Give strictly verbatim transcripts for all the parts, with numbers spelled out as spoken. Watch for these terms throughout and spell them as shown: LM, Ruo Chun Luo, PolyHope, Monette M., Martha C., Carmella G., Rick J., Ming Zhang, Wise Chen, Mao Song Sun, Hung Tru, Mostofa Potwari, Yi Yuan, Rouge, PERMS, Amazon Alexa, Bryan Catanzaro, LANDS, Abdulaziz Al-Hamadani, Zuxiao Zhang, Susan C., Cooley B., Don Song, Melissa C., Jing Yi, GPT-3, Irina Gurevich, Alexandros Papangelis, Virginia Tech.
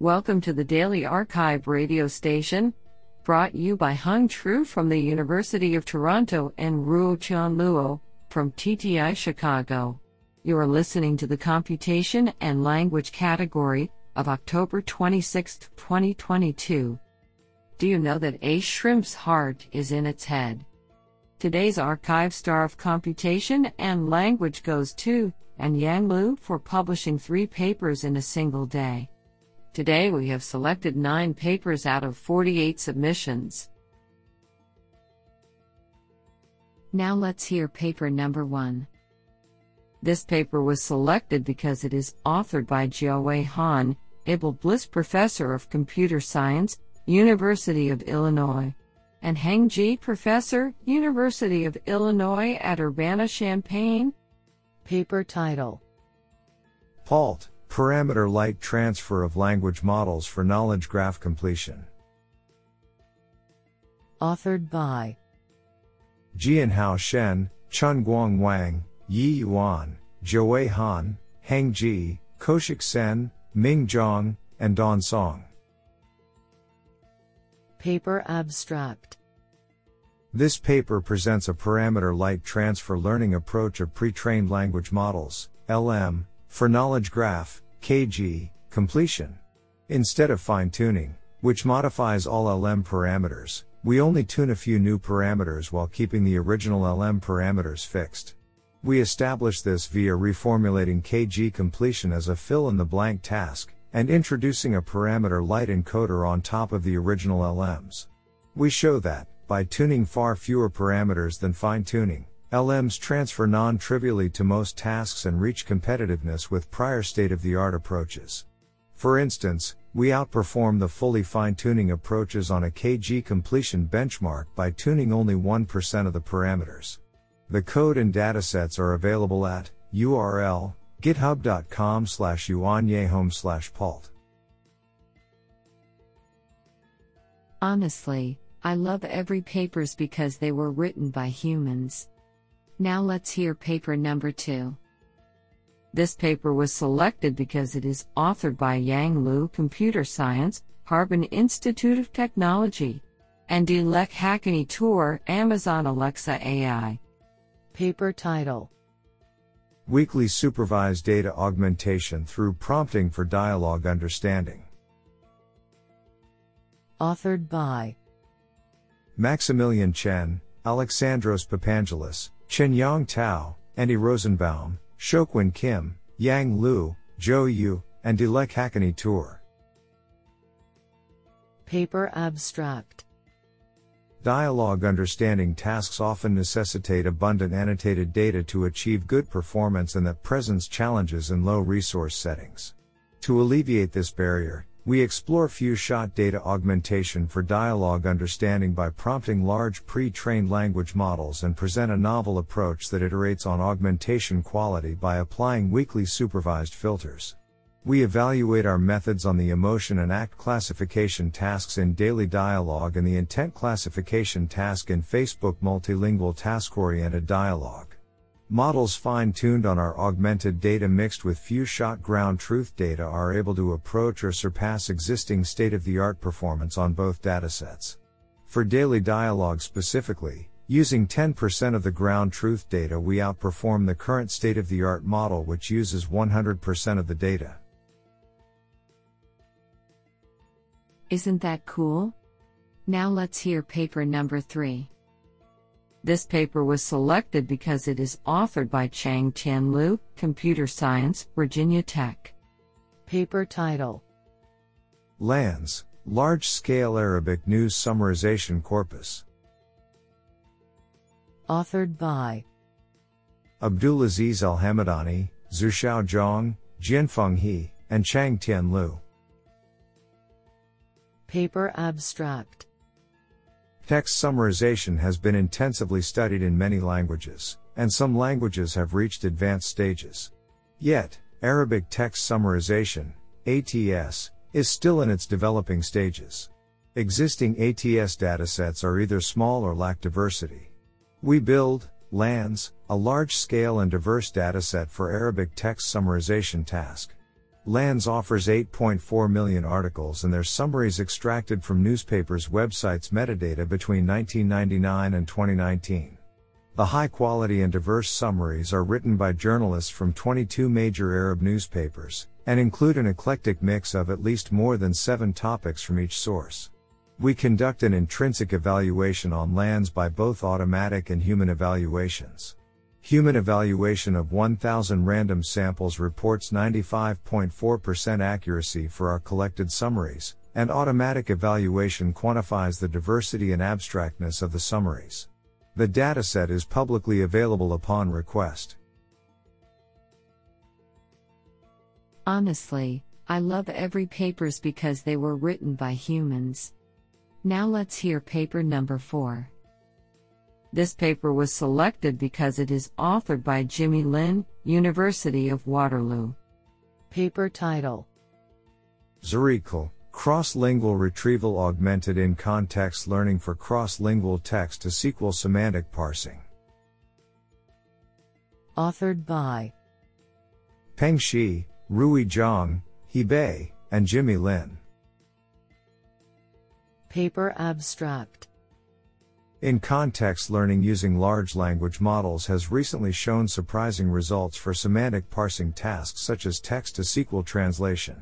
Welcome to the Daily Archive radio station, brought you by Hung Tru from the University of Toronto and Ruo Chun Luo from T T I Chicago. You are listening to the Computation and Language category of October twenty-sixth, twenty twenty-two. Do you know that a shrimp's heart is in its head? Today's Archive Star of Computation and Language goes to An Yang Lu for publishing three papers in a single day. Today we have selected nine papers out of forty-eight submissions. Now let's hear paper number one. This paper was selected because it is authored by Jiawei Han, Abel Bliss Professor of Computer Science, University of Illinois, and Heng Ji Professor, University of Illinois at Urbana-Champaign. Paper title: Palt, Parameter Light Transfer of Language Models for Knowledge Graph Completion. Authored by Jianhao Shen, Chun Guang Wang, Yi Yuan, Zhou Han, Heng Ji, Koshik Sen, Ming Zhang, and Don Song. Paper abstract. This paper presents a parameter light transfer learning approach of pre-trained language models, L M, for knowledge graph, K G, completion. Instead of fine-tuning, which modifies all L M parameters, we only tune a few new parameters while keeping the original L M parameters fixed. We establish this via reformulating K G completion as a fill-in-the-blank task, and introducing a parameter light encoder on top of the original L Ms. We show that, by tuning far fewer parameters than fine-tuning, L Ms transfer non-trivially to most tasks and reach competitiveness with prior state-of-the-art approaches. For instance, we outperform the fully fine-tuning approaches on a K G completion benchmark by tuning only one percent of the parameters. The code and datasets are available at U R L github.com slash yuanyehome slash palt. Honestly, I love every papers because they were written by humans. Now let's hear paper number two. This paper was selected because it is authored by Yang Lu, Computer Science, Harbin Institute of Technology, and Dilek Hakkani-Tür, Amazon Alexa A I. Paper title: Weekly Supervised Data Augmentation Through Prompting for Dialogue Understanding. Authored by Maximilian Chen, Alexandros Papangelis, Chen Yang Tao, Andy Rosenbaum, Shoukun Kim, Yang Lu, Zhou Yu, and Dilek Hakkani-Tür. Paper abstract. Dialogue understanding tasks often necessitate abundant annotated data to achieve good performance, and that presents challenges in low-resource settings. To alleviate this barrier, we explore few-shot data augmentation for dialogue understanding by prompting large pre-trained language models and present a novel approach that iterates on augmentation quality by applying weakly supervised filters. We evaluate our methods on the emotion and act classification tasks in daily dialogue and the intent classification task in Facebook multilingual task-oriented dialogue. Models fine-tuned on our augmented data mixed with few-shot ground truth data are able to approach or surpass existing state-of-the-art performance on both datasets. For daily dialogue specifically, using ten percent of the ground truth data, we outperform the current state-of-the-art model, which uses one hundred percent of the data. Isn't that cool? Now let's hear paper number three. This paper was selected because it is authored by Chang-Tien Lu, Computer Science, Virginia Tech. Paper title: LANDS, Large-Scale Arabic News Summarization Corpus. Authored by Abdulaziz Al-Hamadani, Zuxiao Zhang, Jianfeng He, and Chang-Tien Lu. Paper abstract. Text summarization has been intensively studied in many languages, and some languages have reached advanced stages. Yet, Arabic text summarization, A T S, is still in its developing stages. Existing A T S datasets are either small or lack diversity. We build, LANDS, a large-scale and diverse dataset for Arabic text summarization task. LANDS offers eight point four million articles and their summaries extracted from newspapers' websites' metadata between nineteen ninety-nine and twenty nineteen. The high-quality and diverse summaries are written by journalists from twenty-two major Arab newspapers, and include an eclectic mix of at least more than seven topics from each source. We conduct an intrinsic evaluation on LANDS by both automatic and human evaluations. Human evaluation of one thousand random samples reports ninety-five point four percent accuracy for our collected summaries, and automatic evaluation quantifies the diversity and abstractness of the summaries. The dataset is publicly available upon request. Honestly, I love every papers because they were written by humans. Now let's hear paper number four. This paper was selected because it is authored by Jimmy Lin, University of Waterloo. Paper title: Xerical, Cross-Lingual Retrieval Augmented in Context Learning for Cross-Lingual Text to S Q L Semantic Parsing. Authored by Peng Shi, Rui Zhang, Hebei, and Jimmy Lin. Paper abstract: In-context learning using large language models has recently shown surprising results for semantic parsing tasks such as text-to-S Q L translation.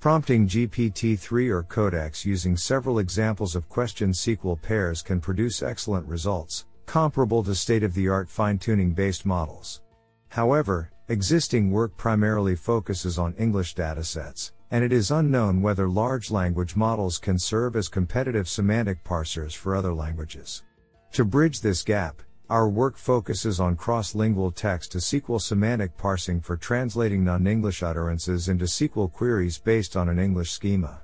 Prompting G P T three or Codex using several examples of question-S Q L pairs can produce excellent results, comparable to state-of-the-art fine-tuning-based models. However, existing work primarily focuses on English datasets, and it is unknown whether large language models can serve as competitive semantic parsers for other languages. To bridge this gap, our work focuses on cross-lingual text to S Q L semantic parsing for translating non-English utterances into S Q L queries based on an English schema.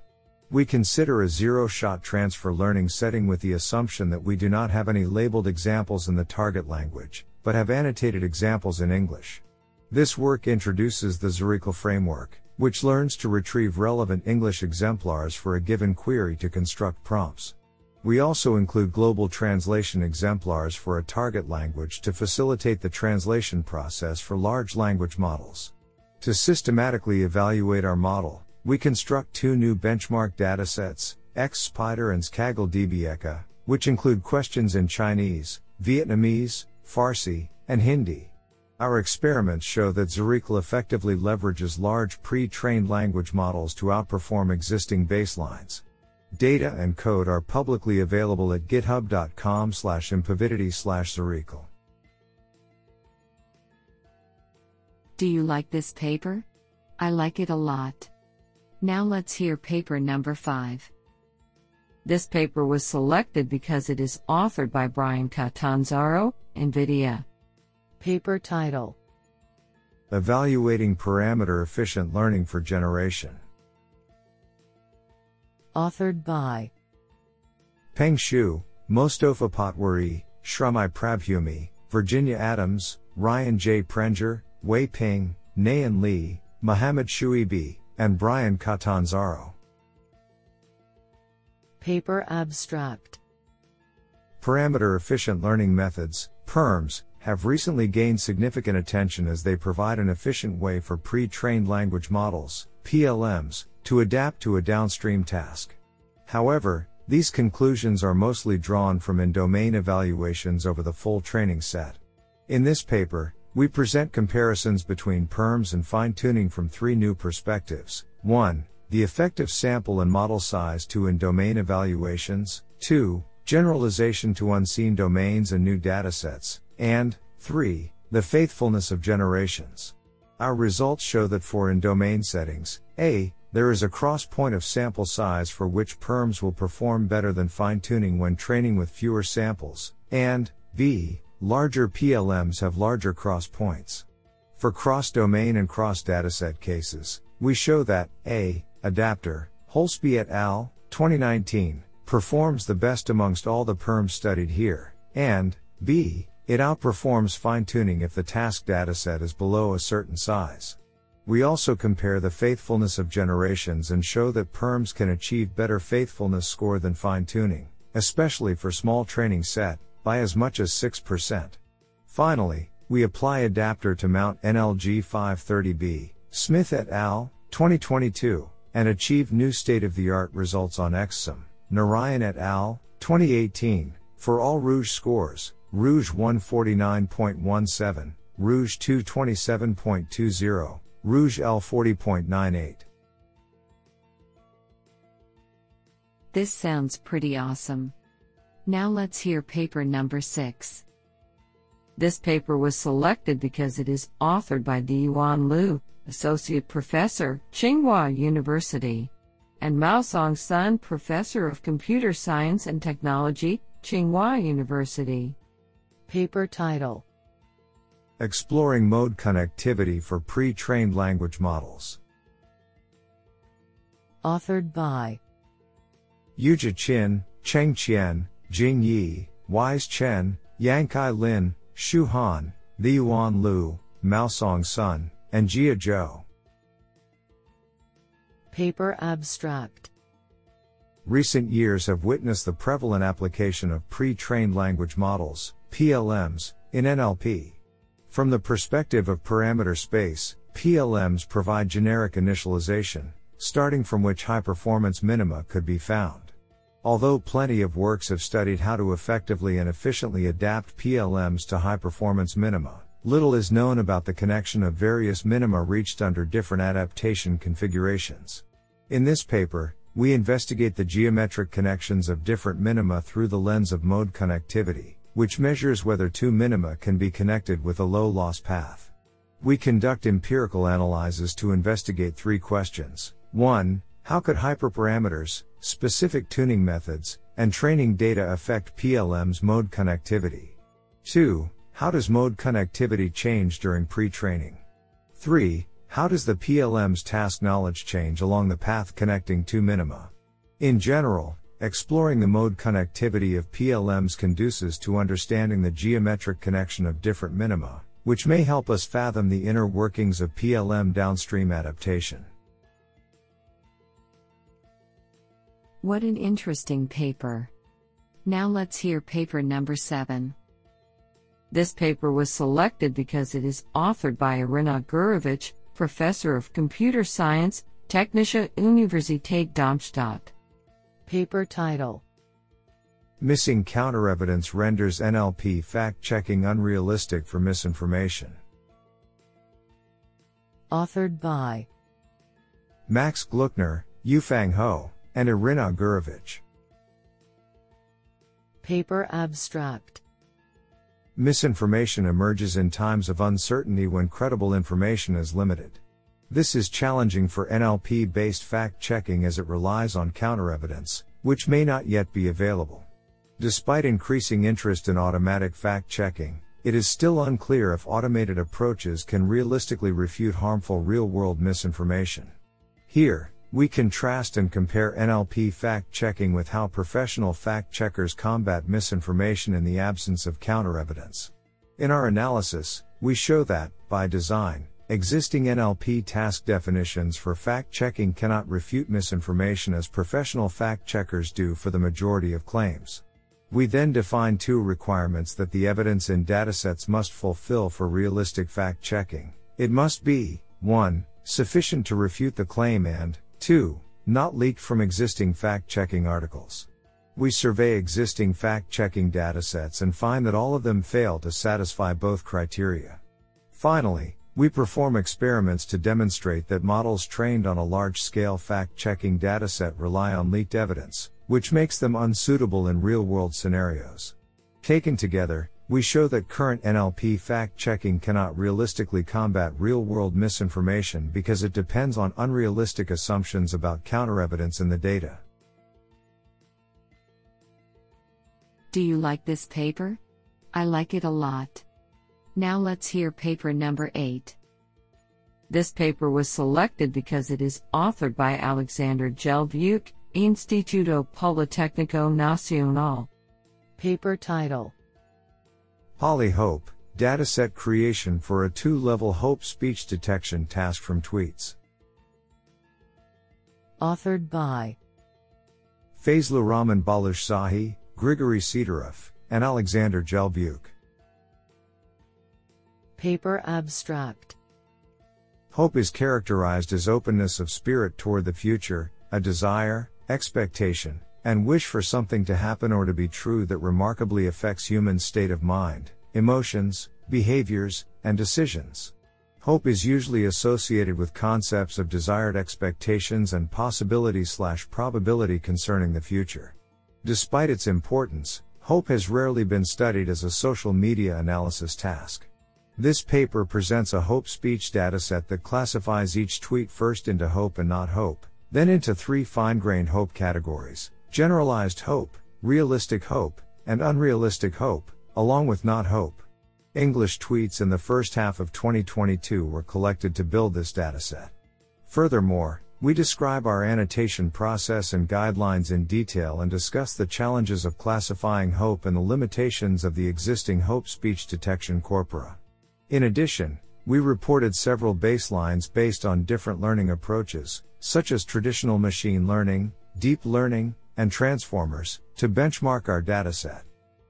We consider a zero-shot transfer learning setting with the assumption that we do not have any labeled examples in the target language, but have annotated examples in English. This work introduces the Xerical framework, which learns to retrieve relevant English exemplars for a given query to construct prompts. We also include global translation exemplars for a target language to facilitate the translation process for large language models. To systematically evaluate our model, we construct two new benchmark datasets, X-Spider and Skaggle-D B E C A, which include questions in Chinese, Vietnamese, Farsi, and Hindi. Our experiments show that Xerical effectively leverages large pre-trained language models to outperform existing baselines. Data and code are publicly available at github.com slash impavidity slash Xerical. Do you like this paper? I like it a lot. Now let's hear paper number five. This paper was selected because it is authored by Bryan Catanzaro, NVIDIA. Paper title: Evaluating Parameter-Efficient Learning for Generation. Authored by Peng Shu, Mostofa Potwari, Shramai Prabhumi, Virginia Adams, Ryan J. Prenger, Wei Ping, Nayan Li, Mohammed Shuibi, and Bryan Catanzaro. Paper abstract: Parameter-efficient learning methods, PERMS, have recently gained significant attention as they provide an efficient way for pre-trained language models, P L Ms, to adapt to a downstream task. However, these conclusions are mostly drawn from in-domain evaluations over the full training set. In this paper, we present comparisons between PERMS and fine-tuning from three new perspectives. one. The effective sample and model size to in-domain evaluations. two. Generalization to unseen domains and new datasets. And three. The faithfulness of generations. Our results show that for in-domain settings, A. There is a cross-point of sample size for which PERMS will perform better than fine-tuning when training with fewer samples, and B. Larger P L Ms have larger cross-points. For cross-domain and cross-dataset cases, we show that A. Adapter, Holsby et al., twenty nineteen, performs the best amongst all the PERMs studied here, and B. It outperforms fine-tuning if the task dataset is below a certain size. We also compare the faithfulness of generations and show that PERMs can achieve better faithfulness score than fine-tuning, especially for small training set, by as much as six percent. Finally, we apply Adapter to Mount N L G five thirty B, Smith et al., twenty twenty-two, and achieved new state-of-the-art results on Exum, Narayan et al., twenty eighteen, for all Rouge scores, Rouge one forty-nine point one seven, Rouge two twenty-seven point two zero, Rouge L forty point nine eight. This sounds pretty awesome. Now let's hear paper number six. This paper was selected because it is authored by Yi Yuan Lu, Associate Professor, Tsinghua University, and Mao Song Sun, Professor of Computer Science and Technology, Tsinghua University. Paper title: Exploring Mode Connectivity for Pre-Trained Language Models. Authored by Yujia Qin, Cheng-Chien, Jing Yi, Wise Chen, Yang Lin, Shu Han, Li Yuan Lu, Mao Song Sun, and Jia Zhou. Paper abstract: Recent years have witnessed the prevalent application of pre-trained language models, P L Ms, in N L P. From the perspective of parameter space, P L Ms provide generic initialization, starting from which high-performance minima could be found. Although plenty of works have studied how to effectively and efficiently adapt P L Ms to high-performance minima, little is known about the connection of various minima reached under different adaptation configurations. In this paper, we investigate the geometric connections of different minima through the lens of mode connectivity, which measures whether two minima can be connected with a low-loss path. We conduct empirical analyses to investigate three questions. one. How could hyperparameters, specific tuning methods, and training data affect P L M's mode connectivity? two. How does mode connectivity change during pre-training? three. How does the P L M's task knowledge change along the path connecting two minima? In general, exploring the mode connectivity of P L Ms conduces to understanding the geometric connection of different minima, which may help us fathom the inner workings of P L M downstream adaptation. What an interesting paper. Now let's hear paper number seven. This paper was selected because it is authored by Irina Gurevich, Professor of Computer Science, Technische Universität Darmstadt. Paper title: Missing Counter-Evidence Renders N L P Fact-Checking Unrealistic for Misinformation. Authored by Max Gluckner, Yufang Ho, and Irina Gurevich. Paper abstract: Misinformation emerges in times of uncertainty when credible information is limited. This is challenging for N L P-based fact-checking as it relies on counter-evidence, which may not yet be available. Despite increasing interest in automatic fact-checking, it is still unclear if automated approaches can realistically refute harmful real-world misinformation. Here, we contrast and compare N L P fact-checking with how professional fact-checkers combat misinformation in the absence of counter-evidence. In our analysis, we show that, by design, existing N L P task definitions for fact-checking cannot refute misinformation as professional fact-checkers do for the majority of claims. We then define two requirements that the evidence in datasets must fulfill for realistic fact-checking. It must be, one. Sufficient to refute the claim and, two. Not leaked from existing fact-checking articles. We survey existing fact-checking datasets and find that all of them fail to satisfy both criteria. Finally, we perform experiments to demonstrate that models trained on a large-scale fact-checking dataset rely on leaked evidence, which makes them unsuitable in real-world scenarios. Taken together, we show that current N L P fact-checking cannot realistically combat real-world misinformation because it depends on unrealistic assumptions about counter-evidence in the data. Do you like this paper? I like it a lot. Now let's hear paper number eight. This paper was selected because it is authored by Alexander Gelvuc, Instituto Politécnico Nacional. Paper title: PolyHope, Dataset Creation for a Two-Level Hope Speech Detection Task from Tweets. Authored by Fazlurrahman Balazs-Shahi, Grigory Sidorov, and Alexander Gelvuc. Paper abstract: Hope is characterized as openness of spirit toward the future, a desire, expectation, and wish for something to happen or to be true that remarkably affects human state of mind, emotions, behaviors, and decisions. Hope is usually associated with concepts of desired expectations and possibility/probability concerning the future. Despite its importance, hope has rarely been studied as a social media analysis task. This paper presents a hope speech dataset that classifies each tweet first into hope and not hope, then into three fine-grained hope categories: generalized hope, realistic hope, and unrealistic hope, along with not hope. English tweets in the first half of twenty twenty-two were collected to build this dataset. Furthermore, we describe our annotation process and guidelines in detail and discuss the challenges of classifying hope and the limitations of the existing hope speech detection corpora. In addition, we reported several baselines based on different learning approaches, such as traditional machine learning, deep learning, and transformers, to benchmark our dataset.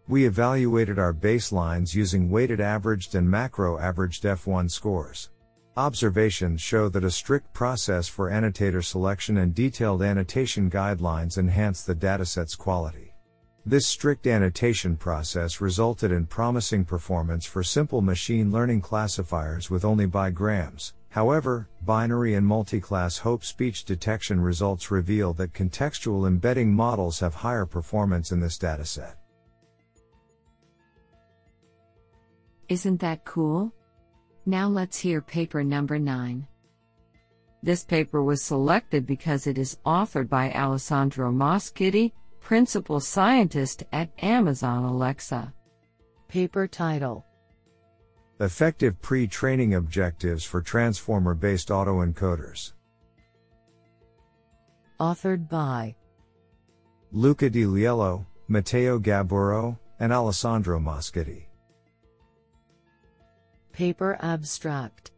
We evaluated our baselines using weighted averaged and macro-averaged F one scores. Observations show that a strict process for annotator selection and detailed annotation guidelines enhance the dataset's quality. This strict annotation process resulted in promising performance for simple machine learning classifiers with only bigrams. However, binary and multi-class hope speech detection results reveal that contextual embedding models have higher performance in this dataset. Isn't that cool? Now let's hear paper number nine. This paper was selected because it is authored by Alessandro Moschetti, Principal Scientist at Amazon Alexa. Paper title: Effective Pre-Training Objectives for Transformer-Based Autoencoders. Authored by Luca Di Liello, Matteo Gabburo, and Alessandro Moschetti. Paper abstract.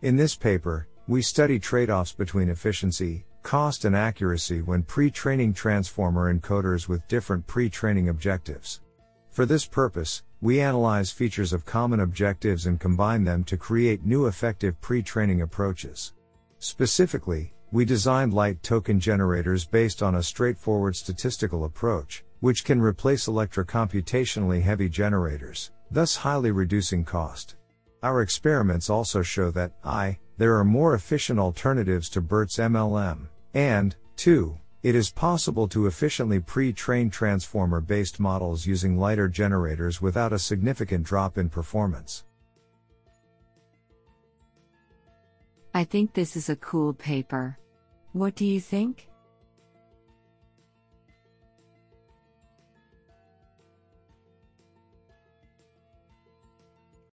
In this paper, we study trade-offs between efficiency, cost and accuracy when pre-training transformer encoders with different pre-training objectives. For this purpose, we analyze features of common objectives and combine them to create new effective pre-training approaches. Specifically, we designed light token generators based on a straightforward statistical approach, which can replace electrocomputationally heavy generators, thus highly reducing cost. Our experiments also show that one there are more efficient alternatives to BERT's M L M, and two it is possible to efficiently pre-train transformer-based models using lighter generators without a significant drop in performance. I think this is a cool paper. What do you think?